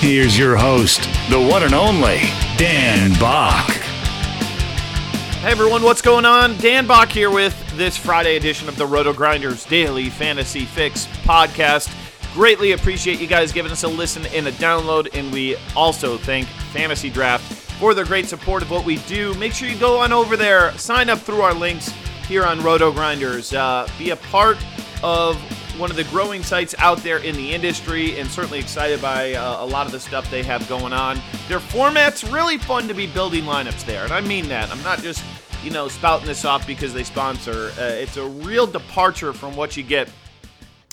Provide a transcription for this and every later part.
Here's your host, the one and only Dan Bach. Hey everyone, what's going on? Dan Bach here with this Friday edition of the Roto-Grinders Daily Fantasy Fix podcast. Greatly appreciate you guys giving us a listen and a download, and we also thank Fantasy Draft for their great support of what we do. Make sure you go on over there, sign up through our links here on Roto-Grinders. Be a part of one of the growing sites out there in the industry, and certainly excited by a lot of the stuff they have going on. Their format's really fun to be building lineups there, and I mean that. I'm not just spouting this off because they sponsor. It's a real departure from what you get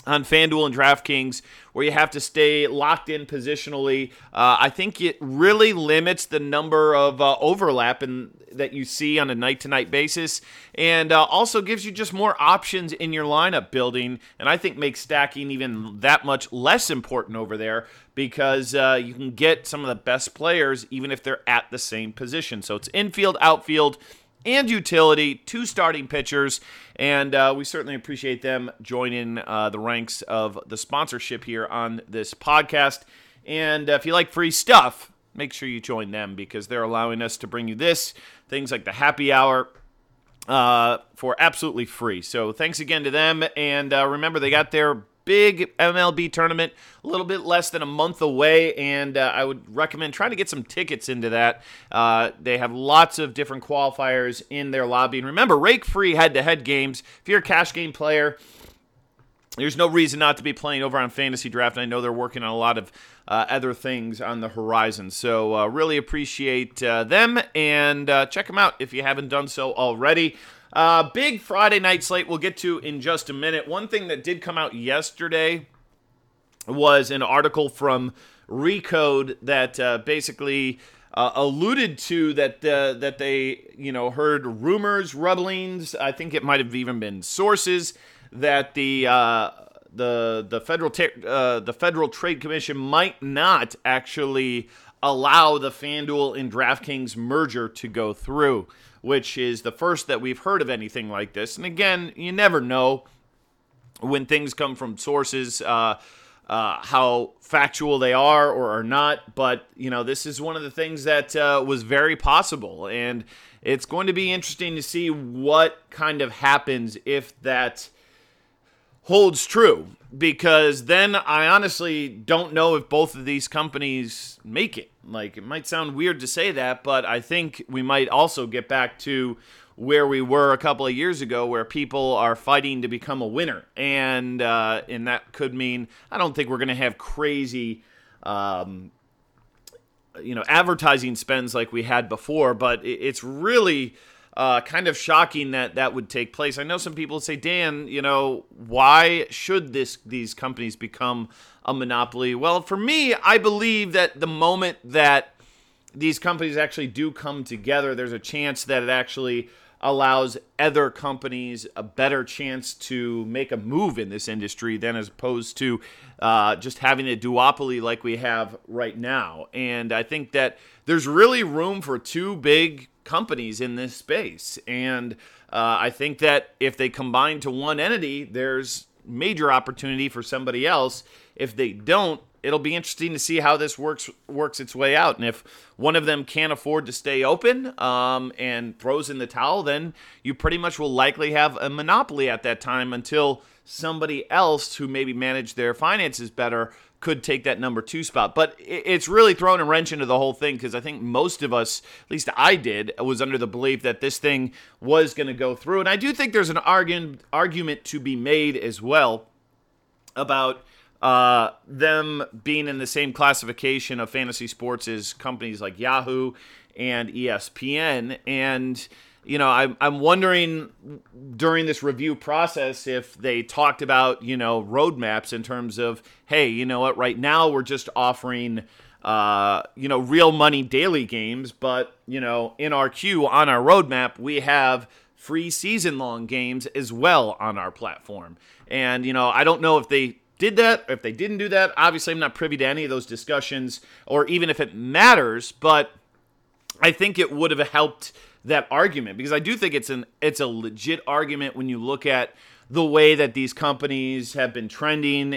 on FanDuel and DraftKings, where you have to stay locked in positionally. I think it really limits the number of overlap that you see on a night-to-night basis, and also gives you just more options in your lineup building, and I think makes stacking even that much less important over there, because you can get some of the best players even if they're at the same position. So it's infield, outfield, and utility, two starting pitchers, and we certainly appreciate them joining the ranks of the sponsorship here on this podcast. And if you like free stuff, make sure you join them, because they're allowing us to bring you this, things like the happy hour, for absolutely free. So thanks again to them, and remember, they got their big MLB tournament a little bit less than a month away, and I would recommend trying to get some tickets into that. They have lots of different qualifiers in their lobby. And remember, rake-free head-to-head games. If you're a cash game player, there's no reason not to be playing over on Fantasy Draft. I know they're working on a lot of other things on the horizon. So really appreciate them, and check them out if you haven't done so already. Big Friday night slate we'll get to in just a minute. One thing that did come out yesterday was an article from Recode that basically alluded to that they heard rumors, rumblings. I think it might have even been sources that the Federal Trade Commission might not actually allow the FanDuel and DraftKings merger to go through, which is the first that we've heard of anything like this. And again, you never know when things come from sources, how factual they are or are not. But, this is one of the things that was very possible. And it's going to be interesting to see what kind of happens if that holds true, because then I honestly don't know if both of these companies make it. Like, it might sound weird to say that, but I think we might also get back to where we were a couple of years ago, where people are fighting to become a winner, and that could mean I don't think we're going to have crazy advertising spends like we had before, but it's really kind of shocking that would take place. I know some people say, Dan, why should these companies become a monopoly? Well, for me, I believe that the moment that these companies actually do come together, there's a chance that it actually allows other companies a better chance to make a move in this industry than as opposed to just having a duopoly like we have right now. And I think that there's really room for two big companies in this space, and I think that if they combine to one entity, there's major opportunity for somebody else. If they don't, it'll be interesting to see how this works its way out, and if one of them can't afford to stay open and throws in the towel, then you pretty much will likely have a monopoly at that time until somebody else who maybe managed their finances better could take that number two spot. But it's really thrown a wrench into the whole thing because I think most of us, at least I did, was under the belief that this thing was going to go through. And I do think there's an argument to be made as well about them being in the same classification of fantasy sports as companies like Yahoo and ESPN. And, you know, I'm wondering during this review process if they talked about, you know, roadmaps in terms of, hey, you know what, right now we're just offering, you know, real money daily games. But, you know, in our queue on our roadmap, we have free season-long games as well on our platform. And, you know, I don't know if they did that, or if they didn't do that. Obviously, I'm not privy to any of those discussions or even if it matters, but I think it would have helped that argument, because I do think it's a legit argument when you look at the way that these companies have been trending,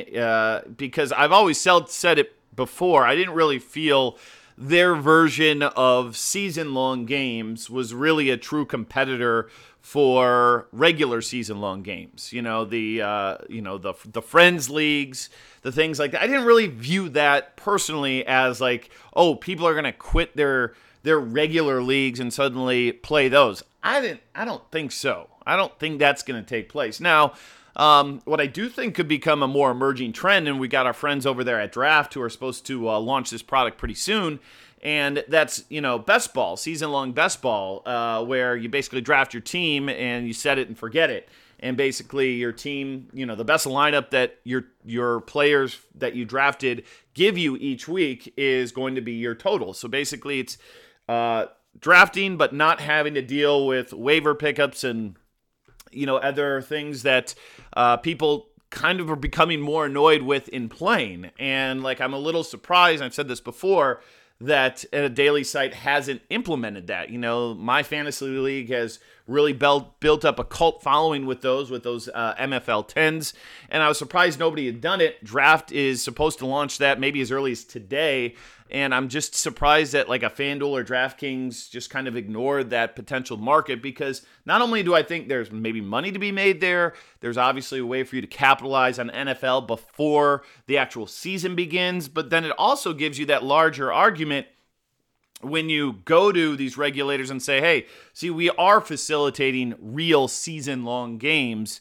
because I've always said it before, I didn't really feel their version of season-long games was really a true competitor for regular season-long games. You know, the Friends Leagues, the things like that. I didn't really view that personally as like, oh, people are going to quit their regular leagues and suddenly play those. I don't think so. I don't think that's going to take place. Now, what I do think could become a more emerging trend, and we got our friends over there at Draft who are supposed to launch this product pretty soon, and that's, you know, best ball, season-long best ball, where you basically draft your team and you set it and forget it. And basically your team, you know, the best lineup that your players that you drafted give you each week is going to be your total. So basically it's drafting, but not having to deal with waiver pickups and, you know, other things that people kind of are becoming more annoyed with in playing. And, like, I'm a little surprised, I've said this before, that a daily site hasn't implemented that. You know, my fantasy league has really built up a cult following with those MFL 10s, and I was surprised nobody had done it. Draft is supposed to launch that maybe as early as today, and I'm just surprised that like a FanDuel or DraftKings just kind of ignored that potential market, because not only do I think there's maybe money to be made there, there's obviously a way for you to capitalize on NFL before the actual season begins, but then it also gives you that larger argument when you go to these regulators and say, hey, see, we are facilitating real season-long games,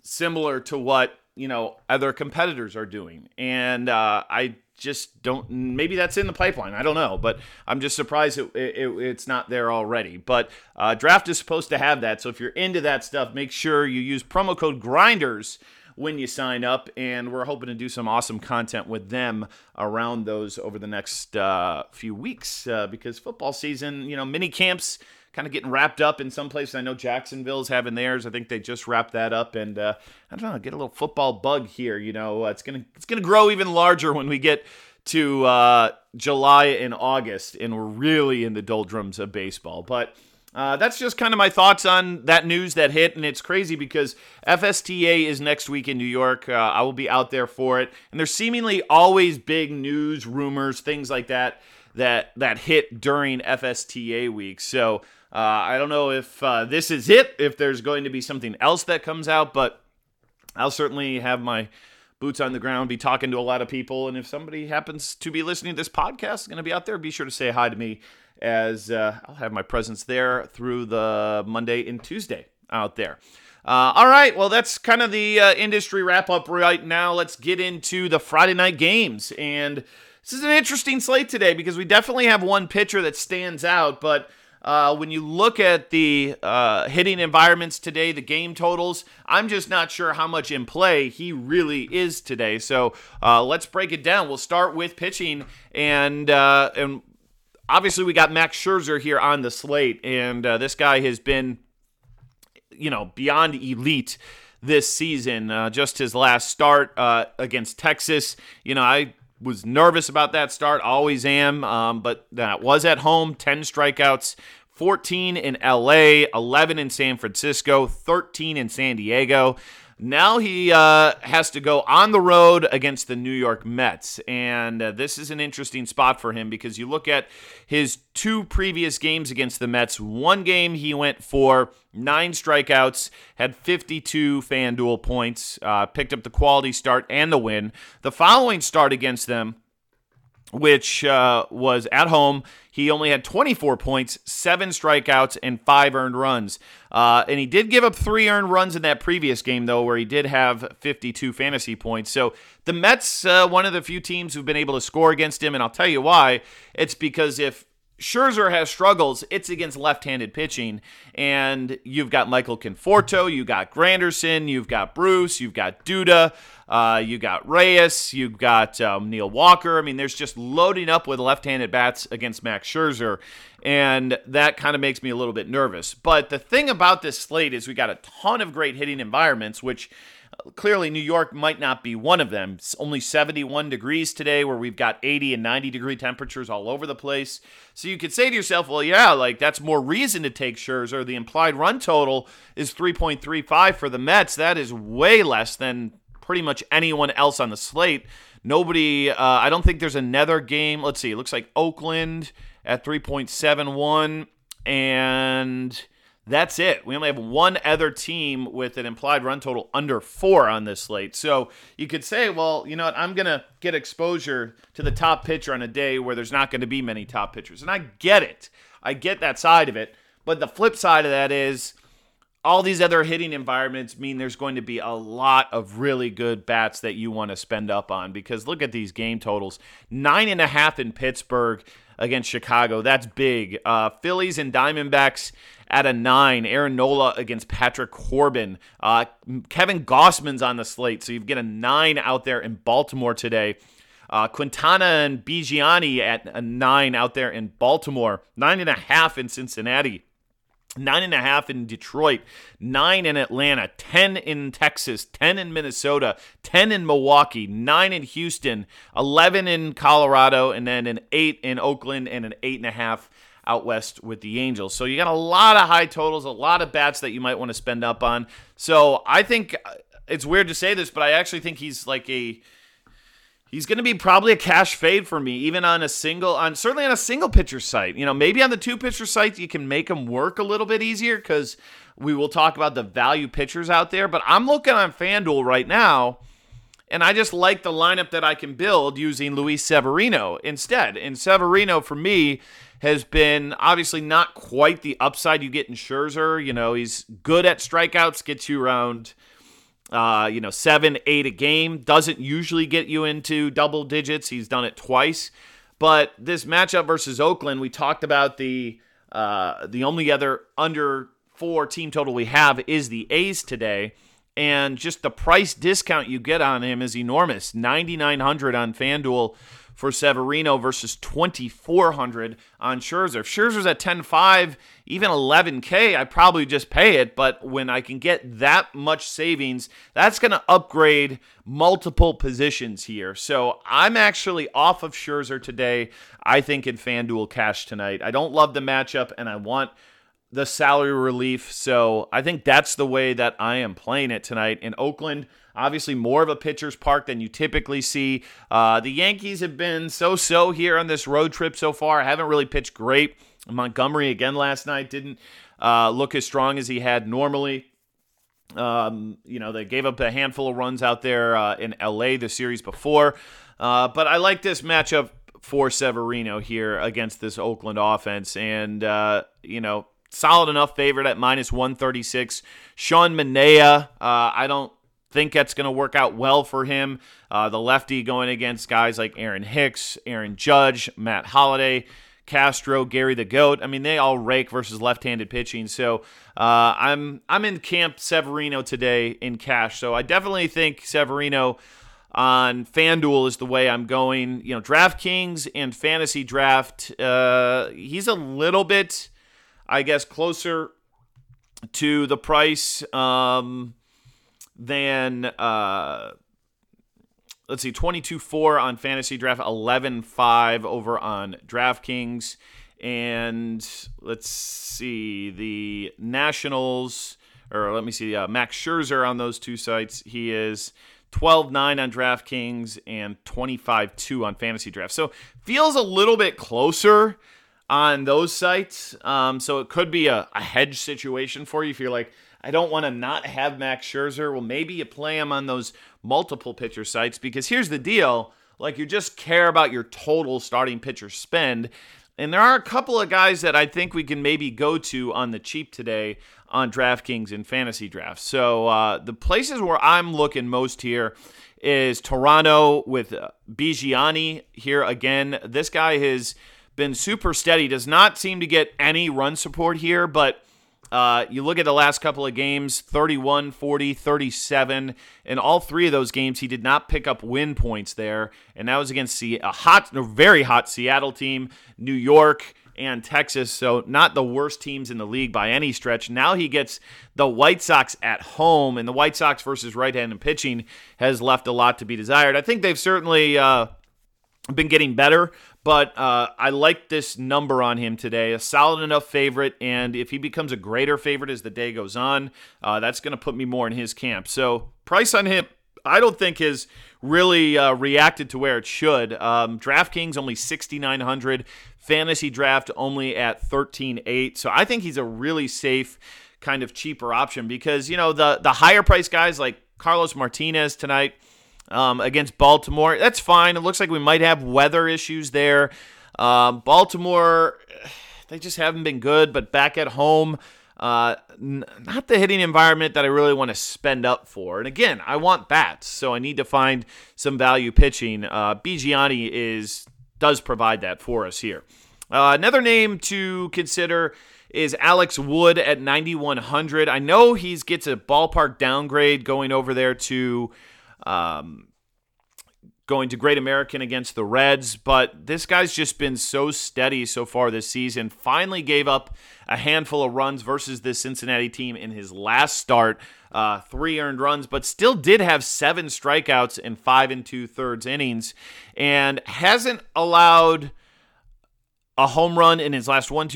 similar to what, you know, other competitors are doing. And I just don't, maybe that's in the pipeline, I don't know, but I'm just surprised it's not there already. But Draft is supposed to have that, so if you're into that stuff, make sure you use promo code GRINDERS when you sign up, and we're hoping to do some awesome content with them around those over the next few weeks, because football season, you know, mini camps kind of getting wrapped up in some places. I know Jacksonville's having theirs. I think they just wrapped that up, and I don't know, get a little football bug here. You know, it's gonna grow even larger when we get to July and August, and we're really in the doldrums of baseball. But that's just kind of my thoughts on that news that hit, and it's crazy because FSTA is next week in New York. I will be out there for it, and there's seemingly always big news, rumors, things like that hit during FSTA week. So I don't know if this is it, if there's going to be something else that comes out, but I'll certainly have my boots on the ground, be talking to a lot of people, and if somebody happens to be listening to this podcast, is going to be out there, be sure to say hi to me, as I'll have my presence there through the Monday and Tuesday out there. All right, well, that's kind of the industry wrap-up right now. Let's get into the Friday night games, and this is an interesting slate today because we definitely have one pitcher that stands out, but when you look at the hitting environments today, the game totals, I'm just not sure how much in play he really is today. So let's break it down. We'll start with pitching, and obviously we got Max Scherzer here on the slate, and this guy has been, you know, beyond elite this season. Just his last start against Texas, you know, I was nervous about that start, always am, but that was at home, 10 strikeouts, 14 in LA, 11 in San Francisco, 13 in San Diego. Now he has to go on the road against the New York Mets, and this is an interesting spot for him because you look at his two previous games against the Mets. One game he went for 9 strikeouts, had 52 FanDuel points, picked up the quality start and the win. The following start against them, which was at home, he only had 24 points, 7 strikeouts, and 5 earned runs. And he did give up 3 earned runs in that previous game, though, where he did have 52 fantasy points. So the Mets, one of the few teams who've been able to score against him, and I'll tell you why. It's because if Scherzer has struggles, it's against left-handed pitching, and you've got Michael Conforto, you've got Granderson, you've got Bruce, you've got Duda, you've got Reyes, you've got Neil Walker. I mean, there's just loading up with left-handed bats against Max Scherzer, and that kind of makes me a little bit nervous. But the thing about this slate is we got a ton of great hitting environments, which clearly, New York might not be one of them. It's only 71 degrees today, where we've got 80 and 90 degree temperatures all over the place. So you could say to yourself, well, yeah, like that's more reason to take Scherzer. The implied run total is 3.35 for the Mets. That is way less than pretty much anyone else on the slate. Nobody, I don't think there's another game. Let's see, it looks like Oakland at 3.71 and that's it. We only have one other team with an implied run total under 4 on this slate. So you could say, well, you know what? I'm going to get exposure to the top pitcher on a day where there's not going to be many top pitchers. And I get it. I get that side of it. But the flip side of that is all these other hitting environments mean there's going to be a lot of really good bats that you want to spend up on, because look at these game totals. 9.5 in Pittsburgh against Chicago. That's big. Phillies and Diamondbacks at a 9, Aaron Nola against Patrick Corbin. Kevin Gossman's on the slate, so you get a 9 out there in Baltimore today. Quintana and B. Gianni at a 9 out there in Baltimore. 9.5 in Cincinnati. 9.5 in Detroit, 9 in Atlanta, 10 in Texas, 10 in Minnesota, 10 in Milwaukee, 9 in Houston, 11 in Colorado, and then an 8 in Oakland and an 8.5 out west with the Angels. So you got a lot of high totals, a lot of bats that you might want to spend up on. So I think it's weird to say this, but I actually think he's like a he's going to be probably a cash fade for me, even on a single, on certainly on a single pitcher site. You know, maybe on the 2-pitcher site, you can make them work a little bit easier because we will talk about the value pitchers out there. But I'm looking on FanDuel right now, and I just like the lineup that I can build using Luis Severino instead. And Severino, for me, has been obviously not quite the upside you get in Scherzer. You know, he's good at strikeouts, gets you around 7-8 a game. Doesn't usually get you into double digits. He's done it twice. But this matchup versus Oakland, we talked about the only other under 4 team total we have is the A's today. And just the price discount you get on him is enormous. $9,900 on FanDuel for Severino versus $2,400 on Scherzer. If Scherzer's at $10,500, even $11K, I probably just pay it. But when I can get that much savings, that's going to upgrade multiple positions here. So I'm actually off of Scherzer today, I think, in FanDuel cash tonight. I don't love the matchup, and I want the salary relief. So I think that's the way that I am playing it tonight. In Oakland, obviously more of a pitcher's park than you typically see. The Yankees have been so-so here on this road trip so far. I haven't really pitched great. Montgomery again last night didn't look as strong as he had normally. They gave up a handful of runs out there in LA the series before. But I like this matchup for Severino here against this Oakland offense. And, solid enough favorite at -136. Sean Manea, I don't think that's going to work out well for him. The lefty going against guys like Aaron Hicks, Aaron Judge, Matt Holliday, Castro, Gary the Goat. I mean, they all rake versus left-handed pitching. So I'm in camp Severino today in cash. So I definitely think Severino on FanDuel is the way I'm going. You know, DraftKings and Fantasy Draft, he's a little bit, I guess, closer to the price than, let's see, 22.4 on Fantasy Draft, 11.5 over on DraftKings. And let's see, the Nationals or let me see, Max Scherzer on those two sites. He is 12-9 on DraftKings and 25-2 on Fantasy Draft. So feels a little bit closer on those sites. So it could be a hedge situation for you if you're like, I don't want to not have Max Scherzer. Well, maybe you play him on those multiple pitcher sites, because here's the deal. Like, you just care about your total starting pitcher spend. And there are a couple of guys that I think we can maybe go to on the cheap today on DraftKings and Fantasy Drafts. So the places where I'm looking most here is Toronto with B. Gianni here again. This guy has been super steady. Does not seem to get any run support here, but you look at the last couple of games, 31, 40, 37. In all three of those games, he did not pick up win points there. And that was against a very hot Seattle team, New York, and Texas. So not the worst teams in the league by any stretch. Now he gets the White Sox at home, and the White Sox versus right-handed pitching has left a lot to be desired. I think they've certainly been getting better, but I like this number on him today, a solid enough favorite, and if he becomes a greater favorite as the day goes on, that's going to put me more in his camp. So price on him, I don't think has really reacted to where it should. DraftKings only 6,900, Fantasy Draft only at 13.8, so I think he's a really safe kind of cheaper option, because, you know, the higher price guys like Carlos Martinez tonight, against Baltimore. That's fine. It looks like we might have weather issues there. Baltimore, they just haven't been good, but back at home, not the hitting environment that I really want to spend up for. And again, I want bats, so I need to find some value pitching. B. Gianni does provide that for us here. Another name to consider is Alex Wood at 9,100. I know he gets a ballpark downgrade going over there to going to Great American against the Reds, but this guy's just been so steady so far this season. Finally gave up a handful of runs versus this Cincinnati team in his last start, 3 earned runs, but still did have 7 strikeouts in 5 2/3 innings, and hasn't allowed a home run in his last 7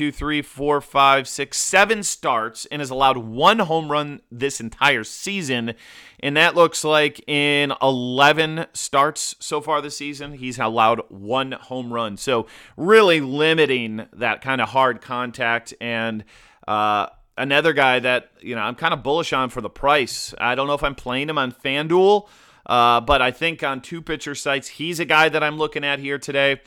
starts, and has allowed 1 home run this entire season. And that looks like in 11 starts so far this season, he's allowed 1 home run. So really limiting that kind of hard contact. And another guy that, you know, I'm kind of bullish on for the price. I don't know if I'm playing him on FanDuel, but I think on 2 pitcher sites, he's a guy that I'm looking at here today.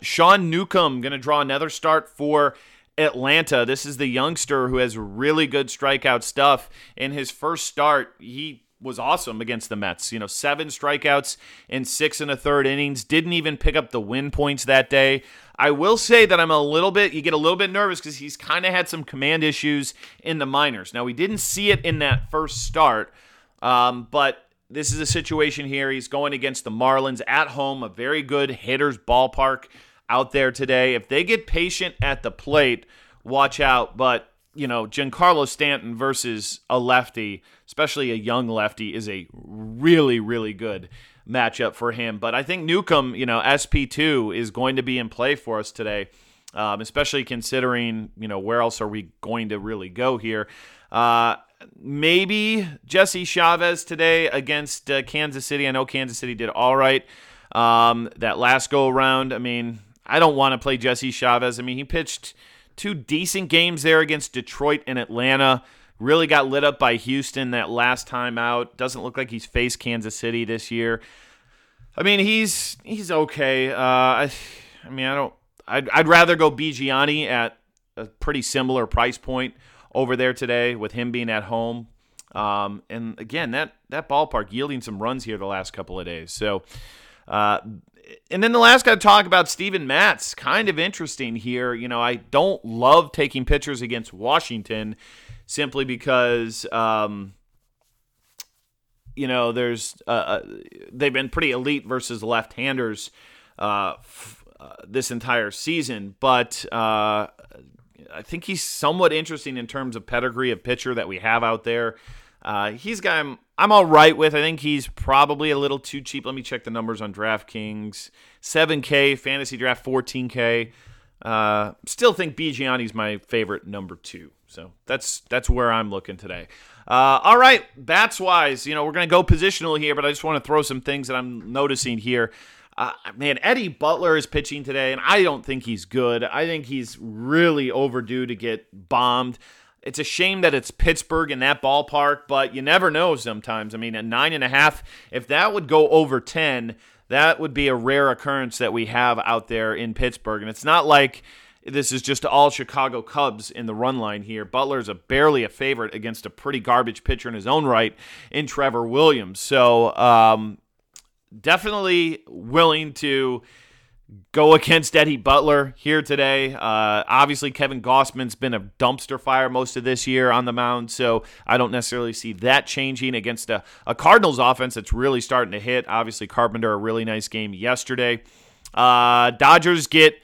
Sean Newcomb going to draw another start for Atlanta. This is the youngster who has really good strikeout stuff. In his first start, he was awesome against the Mets. You know, 7 strikeouts in 6 1/3 innings. Didn't even pick up the win points that day. I will say that you get a little bit nervous because he's kind of had some command issues in the minors. Now, we didn't see it in that first start, but this is a situation here. He's going against the Marlins at home, a very good hitter's ballpark out there today. If they get patient at the plate, watch out. But, you know, Giancarlo Stanton versus a lefty, especially a young lefty, is a really, really good matchup for him. But I think Newcomb, you know, SP2 is going to be in play for us today, especially considering, you know, where else are we going to really go here? Maybe Jesse Chavez today against Kansas City. I know Kansas City did all right that last go-around. I mean, I don't want to play Jesse Chavez. I mean, he pitched 2 decent games there against Detroit and Atlanta. Really got lit up by Houston that last time out. Doesn't look like he's faced Kansas City this year. I mean, he's okay. I'd rather go B. Gianni at a pretty similar price point over there today with him being at home. And again, that ballpark yielding some runs here the last couple of days. So, and then the last guy to talk about, Steven Matz, kind of interesting here. You know, I don't love taking pitchers against Washington simply because, you know, there's they've been pretty elite versus left-handers this entire season. But I think he's somewhat interesting in terms of pedigree of pitcher that we have out there. He's a guy I'm all right with. I think he's probably a little too cheap. Let me check the numbers on DraftKings. $7,000, Fantasy Draft $14,000. Still think B. Gianni's my favorite number 2. So that's where I'm looking today. All right, bats-wise, we're going to go positional here, but I just want to throw some things that I'm noticing here. Man, Eddie Butler is pitching today, and I don't think he's good. I think he's really overdue to get bombed. It's a shame that it's Pittsburgh in that ballpark, but you never know sometimes. I mean, at 9.5, if that would go over 10, that would be a rare occurrence that we have out there in Pittsburgh. And it's not like this is just all Chicago Cubs in the run line here. Butler's barely a favorite against a pretty garbage pitcher in his own right in Trevor Williams. So definitely willing to go against Eddie Butler here today. Obviously, Kevin Gossman's been a dumpster fire most of this year on the mound, so I don't necessarily see that changing against a Cardinals offense that's really starting to hit. Obviously, Carpenter, a really nice game yesterday. Dodgers get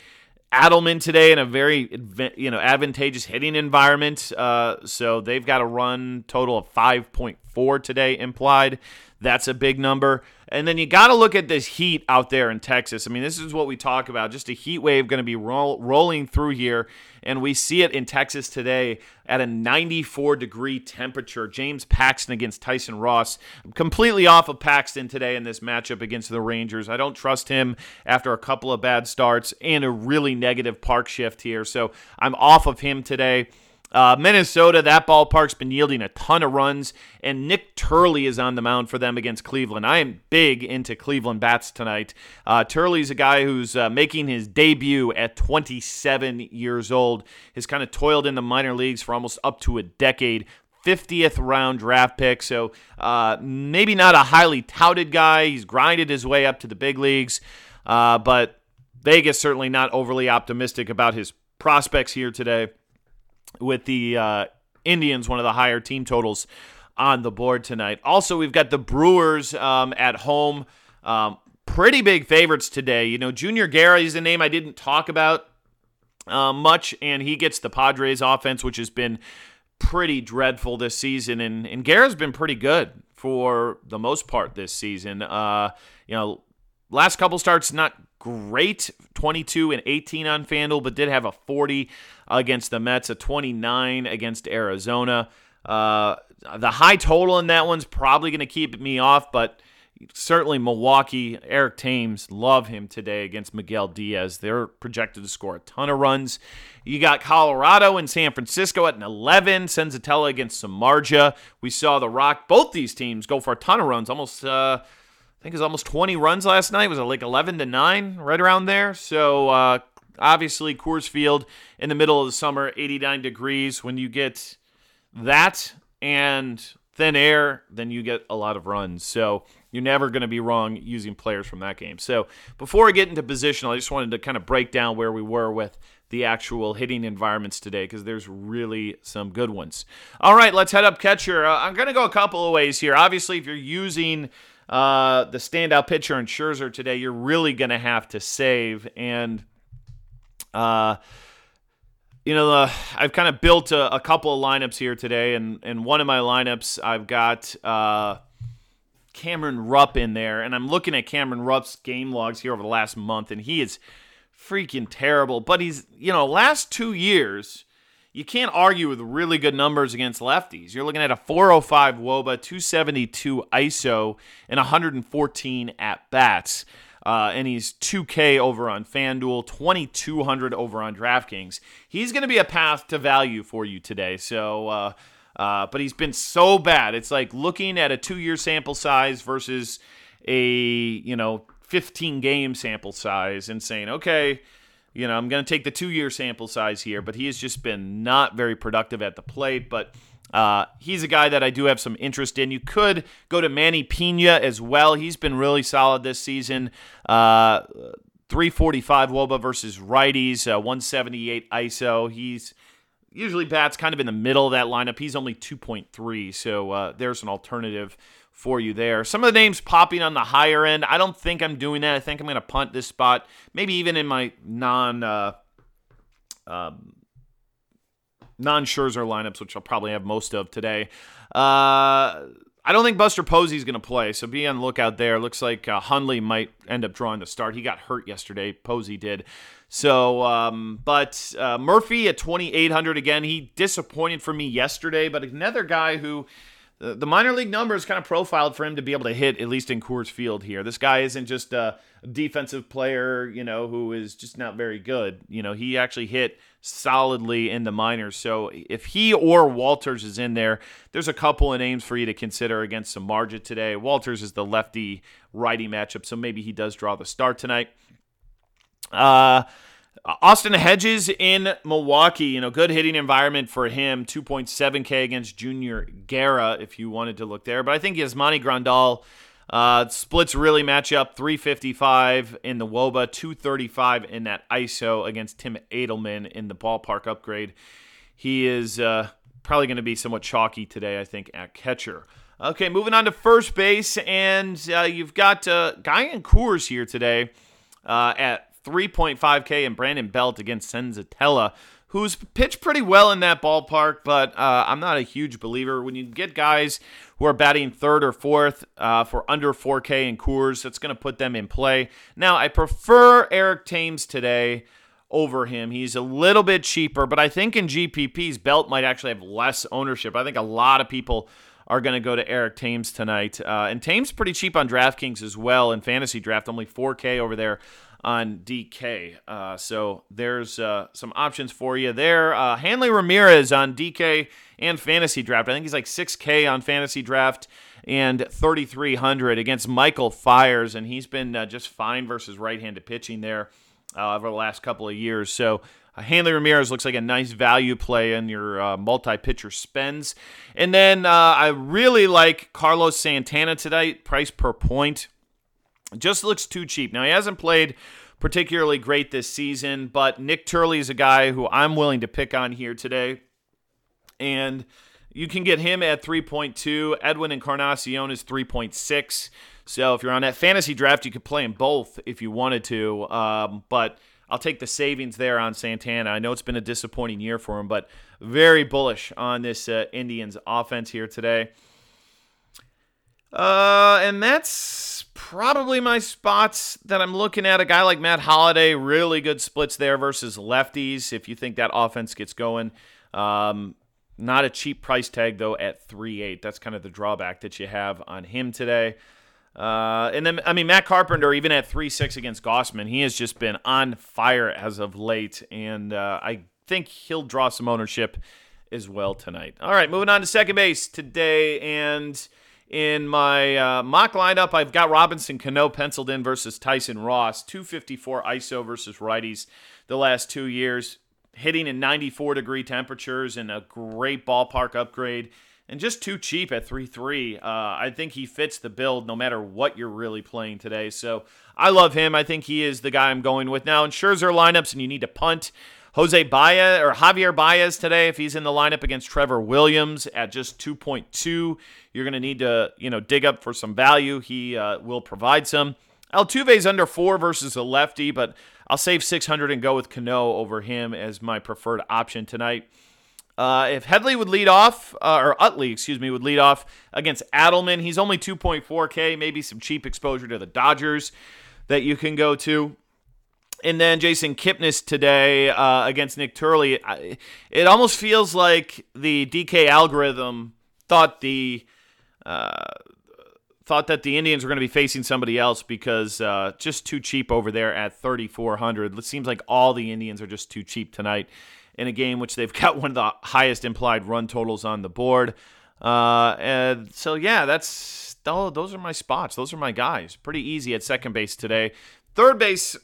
Adelman today in a very advantageous hitting environment, so they've got a run total of 5.4 today implied. That's a big number. And then you got to look at this heat out there in Texas. I mean, this is what we talk about, just a heat wave going to be rolling through here. And we see it in Texas today at a 94-degree temperature. James Paxton against Tyson Ross. I'm completely off of Paxton today in this matchup against the Rangers. I don't trust him after a couple of bad starts and a really negative park shift here. So I'm off of him today. Minnesota, that ballpark's been yielding a ton of runs, and Nick Turley is on the mound for them against Cleveland. I am big into Cleveland bats tonight. Turley's a guy who's making his debut at 27 years old. Has kind of toiled in the minor leagues for almost up to a decade. 50th round draft pick, so maybe not a highly touted guy. He's grinded his way up to the big leagues, but Vegas certainly not overly optimistic about his prospects here today, with the Indians, one of the higher team totals on the board tonight. Also, we've got the Brewers at home. Pretty big favorites today. Junior Guerra is a name I didn't talk about much, and he gets the Padres offense, which has been pretty dreadful this season. And Guerra's been pretty good for the most part this season. Last couple starts, not great, 22 and 18 on FanDuel, but did have a 40 against the Mets, a 29 against Arizona. The high total in that one's probably going to keep me off, but certainly Milwaukee, Eric Thames, love him today against Miguel Diaz. They're projected to score a ton of runs. You got Colorado and San Francisco at an 11. Senzatella against Samarja. We saw The Rock, both these teams go for a ton of runs, almost I think it was almost 20 runs last night. It was like 11-9, right around there. So, obviously, Coors Field in the middle of the summer, 89 degrees. When you get that and thin air, then you get a lot of runs. So, you're never going to be wrong using players from that game. So, before I get into positional, I just wanted to kind of break down where we were with the actual hitting environments today, because there's really some good ones. All right, let's head up catcher. I'm going to go a couple of ways here. Obviously, if you're using the standout pitcher in Scherzer today, you're really going to have to save. And, I've kind of built a couple of lineups here today. And one of my lineups, I've got Cameron Rupp in there. And I'm looking at Cameron Rupp's game logs here over the last month, and he is freaking terrible. But he's, last 2 years, you can't argue with really good numbers against lefties. You're looking at a 405 WOBA, 272 ISO, and 114 at-bats. And he's 2K over on FanDuel, 2,200 over on DraftKings. He's going to be a path to value for you today. So, but he's been so bad. It's like looking at a 2-year sample size versus a, 15-game sample size and saying, okay, I'm going to take the 2-year sample size here, but he has just been not very productive at the plate. But he's a guy that I do have some interest in. You could go to Manny Pena as well. He's been really solid this season. 345 WOBA versus righties, 178 ISO. He's usually bats kind of in the middle of that lineup. He's only 2.3, so there's an alternative for you there. Some of the names popping on the higher end. I don't think I'm doing that. I think I'm going to punt this spot, maybe even in my non-Scherzer lineups, which I'll probably have most of today. I don't think Buster Posey's going to play, so be on the lookout there. Looks like Hundley might end up drawing the start. He got hurt yesterday. Posey did. So, but Murphy at 2,800 again. He disappointed for me yesterday, but another guy who the minor league numbers kind of profiled for him to be able to hit, at least in Coors Field here. This guy isn't just a defensive player, you know, who is just not very good. You know, he actually hit solidly in the minors. So if he or Walters is in there, there's a couple of names for you to consider against Samarja today. Walters is the lefty-righty matchup, so maybe he does draw the start tonight. Austin Hedges in Milwaukee, you know, good hitting environment for him. 2.7K against Junior Guerra, if you wanted to look there. But I think Yasmani Grandal splits really match up. 355 in the WOBA, 235 in that ISO against Tim Adelman in the ballpark upgrade. He is probably going to be somewhat chalky today, I think, at catcher. Okay, moving on to first base, and you've got Guyan Coors here today at 3.5K and Brandon Belt against Senzatella, who's pitched pretty well in that ballpark, but I'm not a huge believer. When you get guys who are batting third or fourth for under 4K in Coors, that's going to put them in play. Now, I prefer Eric Thames today over him. He's a little bit cheaper, but I think in GPPs, Belt might actually have less ownership. I think a lot of people are going to go to Eric Thames tonight. And Thames pretty cheap on DraftKings as well in Fantasy Draft, only 4K over there on DK. So there's some options for you there. Hanley Ramirez on DK and Fantasy Draft. I think he's like 6K on Fantasy Draft and 3,300 against Michael Fires, and he's been just fine versus right-handed pitching there over the last couple of years. So Hanley Ramirez looks like a nice value play in your multi-pitcher spends. And then I really like Carlos Santana tonight, price per point. Just looks too cheap. Now, he hasn't played particularly great this season, but Nick Turley is a guy who I'm willing to pick on here today. And you can get him at 3.2. Edwin Encarnacion is 3.6. So if you're on that fantasy draft, you could play them both if you wanted to. But I'll take the savings there on Santana. I know it's been a disappointing year for him, but very bullish on this Indians offense here today. And that's probably my spots that I'm looking at. A guy like Matt Holliday, really good splits there versus lefties if you think that offense gets going. Not a cheap price tag, though, at 3.8. That's kind of the drawback that you have on him today. And then, I mean, Matt Carpenter, even at 3.6 against Gossman, he has just been on fire as of late, and I think he'll draw some ownership as well tonight. All right, moving on to second base today, and in my mock lineup, I've got Robinson Cano penciled in versus Tyson Ross. 254 ISO versus righties the last 2 years. Hitting in 94-degree temperatures and a great ballpark upgrade. And just too cheap at 3.3. I think he fits the build no matter what you're really playing today. So I love him. I think he is the guy I'm going with now. In Scherzer lineups and you need to punt. Jose Baez or Javier Baez today, if he's in the lineup against Trevor Williams at just 2.2, you're going to need to, you know, dig up for some value. He will provide some. Altuve's under 4 versus a lefty, but I'll save 600 and go with Cano over him as my preferred option tonight. If Headley would lead off, or Utley, excuse me, would lead off against Adelman, he's only 2.4K, maybe some cheap exposure to the Dodgers that you can go to. And then Jason Kipnis today against Nick Turley. It almost feels like the DK algorithm thought that the Indians were going to be facing somebody else because just too cheap over there at 3,400. It seems like all the Indians are just too cheap tonight in a game which they've got one of the highest implied run totals on the board. And so, yeah, those are my spots. Those are my guys. Pretty easy at second base today. Third base.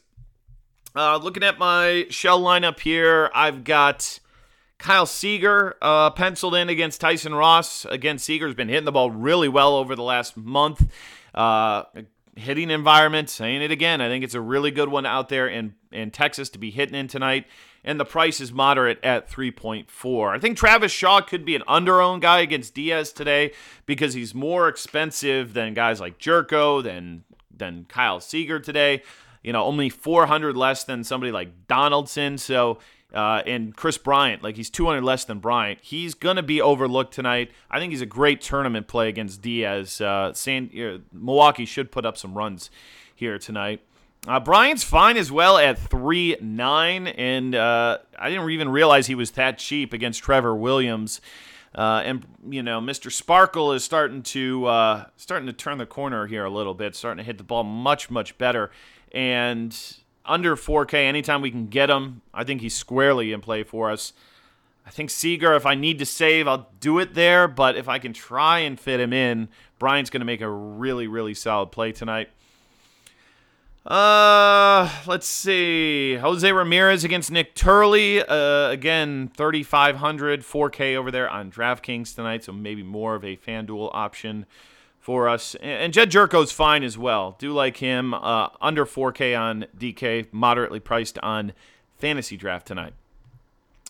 Looking at my shell lineup here, I've got Kyle Seager penciled in against Tyson Ross. Again, Seager's been hitting the ball really well over the last month. Hitting environment, saying it again. I think it's a really good one out there in Texas to be hitting in tonight. And the price is moderate at 3.4. I think Travis Shaw could be an under-owned guy against Diaz today because he's more expensive than guys like Jerko, than Kyle Seager today. You know, only 400 less than somebody like Donaldson. So and Chris Bryant, like he's 200 less than Bryant. He's going to be overlooked tonight. I think he's a great tournament play against Diaz. Milwaukee should put up some runs here tonight. Bryant's fine as well at 3.9, and I didn't even realize he was that cheap against Trevor Williams. And you know, Mr. Sparkle is starting to turn the corner here a little bit, starting to hit the ball much better. And under 4K, anytime we can get him, I think he's squarely in play for us. I think Seager, if I need to save, I'll do it there. But if I can try and fit him in, Bryant's going to make a really solid play tonight. Let's see. Jose Ramirez against Nick Turley. Again, 3,500, 4K over there on DraftKings tonight, so maybe more of a FanDuel option for us. And Jed Jerko's fine as well. Do like him. Under 4K on DK, moderately priced on Fantasy Draft tonight.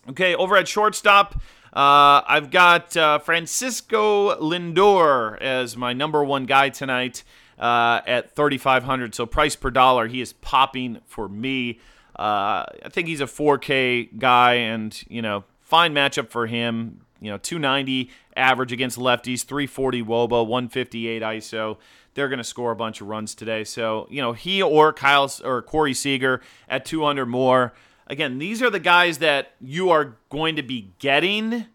Okay, over at shortstop, I've got Francisco Lindor as my number one guy tonight. At 3,500, so price per dollar, he is popping for me. I think he's a 4K guy, and you know, fine matchup for him. You know, 290 average against lefties, 340 WOBA, 158 ISO. They're going to score a bunch of runs today. So you know, he or Kyle or Corey Seager at 200 more. Again, these are the guys that you are going to be getting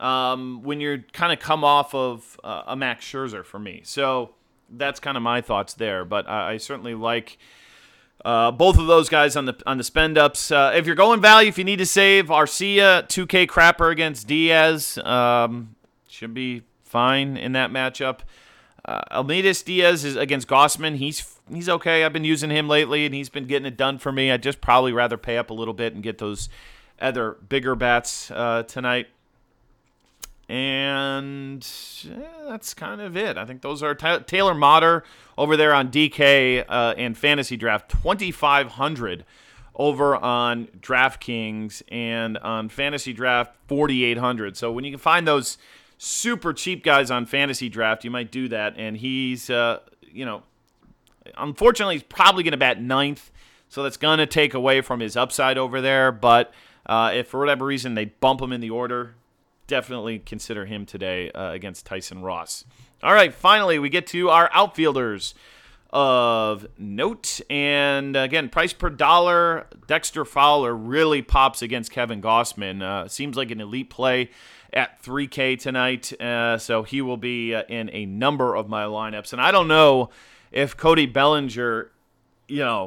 when you're kind of come off of a Max Scherzer for me. So that's kind of my thoughts there, but I certainly like both of those guys on the spend ups. If you're going value, if you need to save, Arcia 2K crapper against Diaz should be fine in that matchup. Almeidis Diaz is against Gossman. He's okay. I've been using him lately, and he's been getting it done for me. I'd just probably rather pay up a little bit and get those other bigger bats tonight. And that's kind of it. I think those are Taylor Motter over there on DK and Fantasy Draft, 2,500 over on DraftKings, and on Fantasy Draft, 4,800. So when you can find those super cheap guys on Fantasy Draft, you might do that. And he's, unfortunately, he's probably going to bat ninth, so that's going to take away from his upside over there. But if for whatever reason they bump him in the order, definitely consider him today against Tyson Ross. All right, finally, we get to our outfielders of note. And, again, price per dollar, Dexter Fowler really pops against Kevin Gossman. Seems like an elite play at 3K tonight, so he will be in a number of my lineups. And I don't know if Cody Bellinger,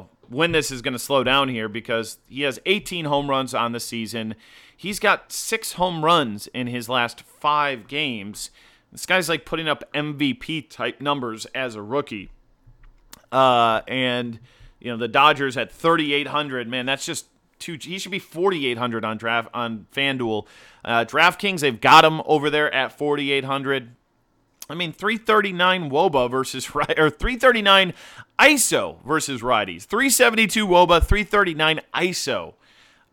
when this is going to slow down here, because he has 18 home runs on the season. He's got 6 home runs in his last 5 games. This guy's like putting up MVP-type numbers as a rookie. And, the Dodgers at 3,800. Man, that's just too – he should be 4,800 on FanDuel. DraftKings, they've got him over there at 4,800. I mean, 339 WOBA versus – or 339 ISO versus righties. 372 WOBA, 339 ISO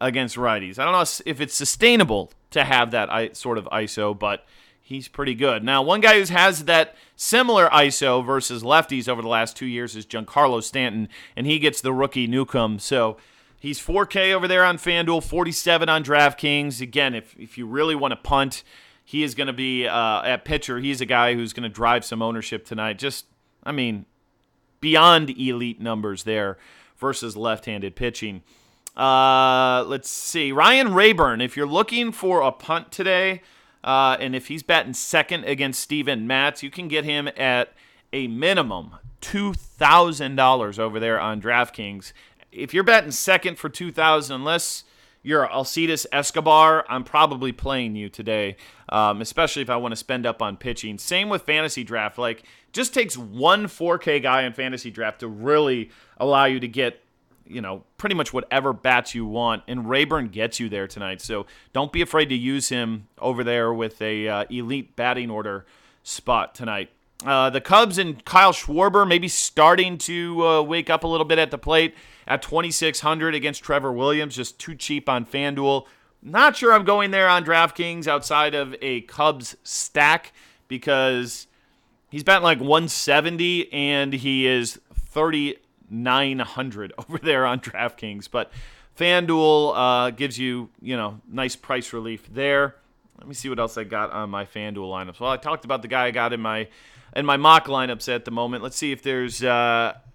against righties. I don't know if it's sustainable to have that sort of ISO, but he's pretty good. Now, one guy who has that similar ISO versus lefties over the last 2 years is Giancarlo Stanton, and he gets the rookie Newcomb. So he's 4K over there on FanDuel, 47 on DraftKings. Again, if you really want to punt, he is going to be at pitcher. He's a guy who's going to drive some ownership tonight. Just, I mean, beyond elite numbers there versus left-handed pitching. Let's see. Ryan Rayburn, if you're looking for a punt today, and if he's batting second against Steven Matz, you can get him at a minimum $2,000 over there on DraftKings. If you're batting second for $2,000, unless you're Alcides Escobar, I'm probably playing you today, especially if I want to spend up on pitching. Same with Fantasy Draft. Like, just takes one 4K guy in Fantasy Draft to really allow you to get pretty much whatever bats you want, and Rayburn gets you there tonight. So don't be afraid to use him over there with a elite batting order spot tonight. The Cubs and Kyle Schwarber maybe starting to wake up a little bit at the plate at 2,600 against Trevor Williams, just too cheap on FanDuel. Not sure I'm going there on DraftKings outside of a Cubs stack, because he's batting like 170 and he is 30. 900 over there on DraftKings. But FanDuel gives you, nice price relief there. Let me see what else I got on my FanDuel lineups. Well, I talked about the guy I got in my mock lineups at the moment. Let's see if there's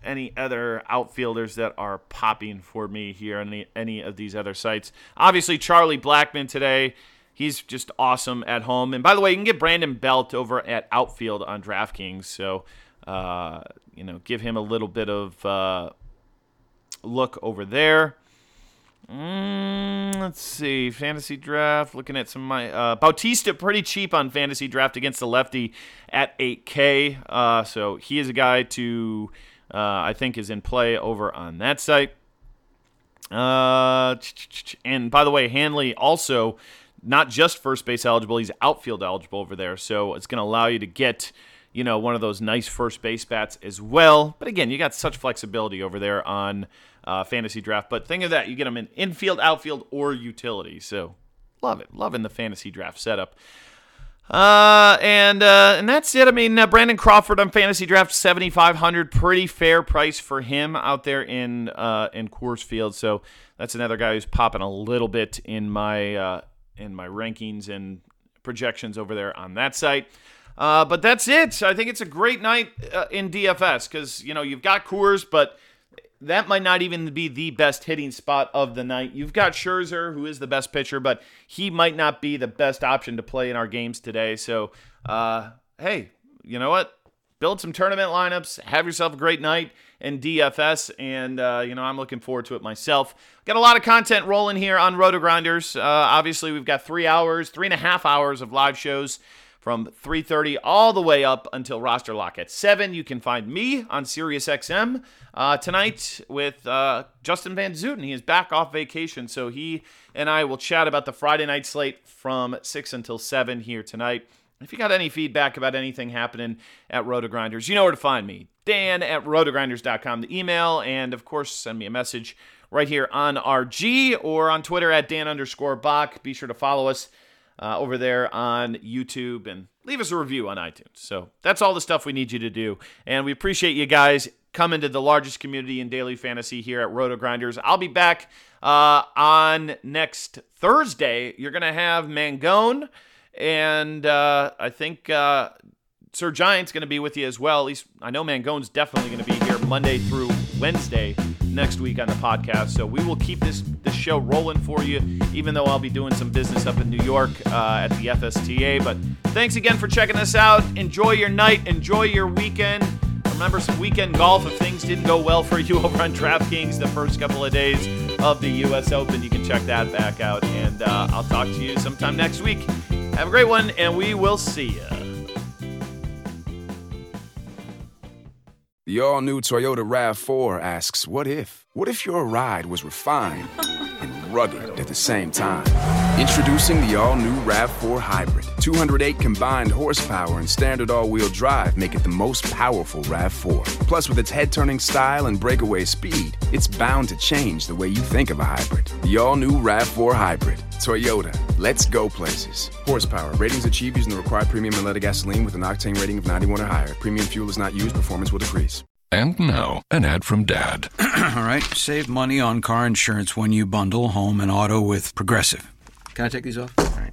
any other outfielders that are popping for me here on any of these other sites. Obviously, Charlie Blackmon today. He's just awesome at home. And by the way, you can get Brandon Belt over at outfield on DraftKings. So, give him a little bit of look over there. Let's see. Fantasy Draft. Looking at some of my... Bautista, pretty cheap on Fantasy Draft against the lefty at $8,000. So he is a guy to, I think, is in play over on that site. And by the way, Hanley also... not just first base eligible, he's outfield eligible over there. So it's going to allow you to get, one of those nice first base bats as well. But again, you got such flexibility over there on Fantasy Draft. But think of that, you get them in infield, outfield, or utility. So love it. Loving the Fantasy Draft setup. And that's it. I mean, Brandon Crawford on Fantasy Draft, $7,500, pretty fair price for him out there in Coors Field. So that's another guy who's popping a little bit in my rankings and projections over there on that site. But that's it. I think it's a great night in DFS because, you've got Coors, but that might not even be the best hitting spot of the night. You've got Scherzer, who is the best pitcher, but he might not be the best option to play in our games today. So, hey, you know what? Build some tournament lineups, have yourself a great night in DFS, and, I'm looking forward to it myself. Got a lot of content rolling here on Roto-Grinders. Obviously, we've got 3.5 hours of live shows from 3:30 all the way up until roster lock at 7. You can find me on SiriusXM tonight with Justin Van Zuten. He is back off vacation, so he and I will chat about the Friday night slate from 6 until 7 here tonight. If you got any feedback about anything happening at Roto-Grinders, you know where to find me. Dan at rotogrinders.com, the email, and of course, send me a message right here on RG or on Twitter at Dan_Bach. Be sure to follow us over there on YouTube and leave us a review on iTunes. So that's all the stuff we need you to do, and we appreciate you guys coming to the largest community in daily fantasy here at Roto-Grinders. I'll be back on next Thursday. You're going to have Mangone. And I think Sir Giant's going to be with you as well. At least I know Mangone's definitely going to be here Monday through Wednesday next week on the podcast. So we will keep this show rolling for you, even though I'll be doing some business up in New York at the FSTA. But thanks again for checking us out. Enjoy your night. Enjoy your weekend. Remember some weekend golf if things didn't go well for you over on DraftKings the first couple of days of the U.S. Open. You can check that back out. And I'll talk to you sometime next week. Have a great one, and we will see ya. The all-new Toyota RAV4 asks, what if? What if your ride was refined and rugged at the same time? Introducing the all-new RAV4 Hybrid. 208 combined horsepower and standard all-wheel drive make it the most powerful RAV4. Plus, with its head-turning style and breakaway speed, it's bound to change the way you think of a hybrid. The all-new RAV4 Hybrid. Toyota. Let's go places. Horsepower. Ratings achieved using the required premium and leaded gasoline with an octane rating of 91 or higher. Premium fuel is not used. Performance will decrease. And now, an ad from Dad. All right. Save money on car insurance when you bundle home and auto with Progressive. Can I take these off? All right.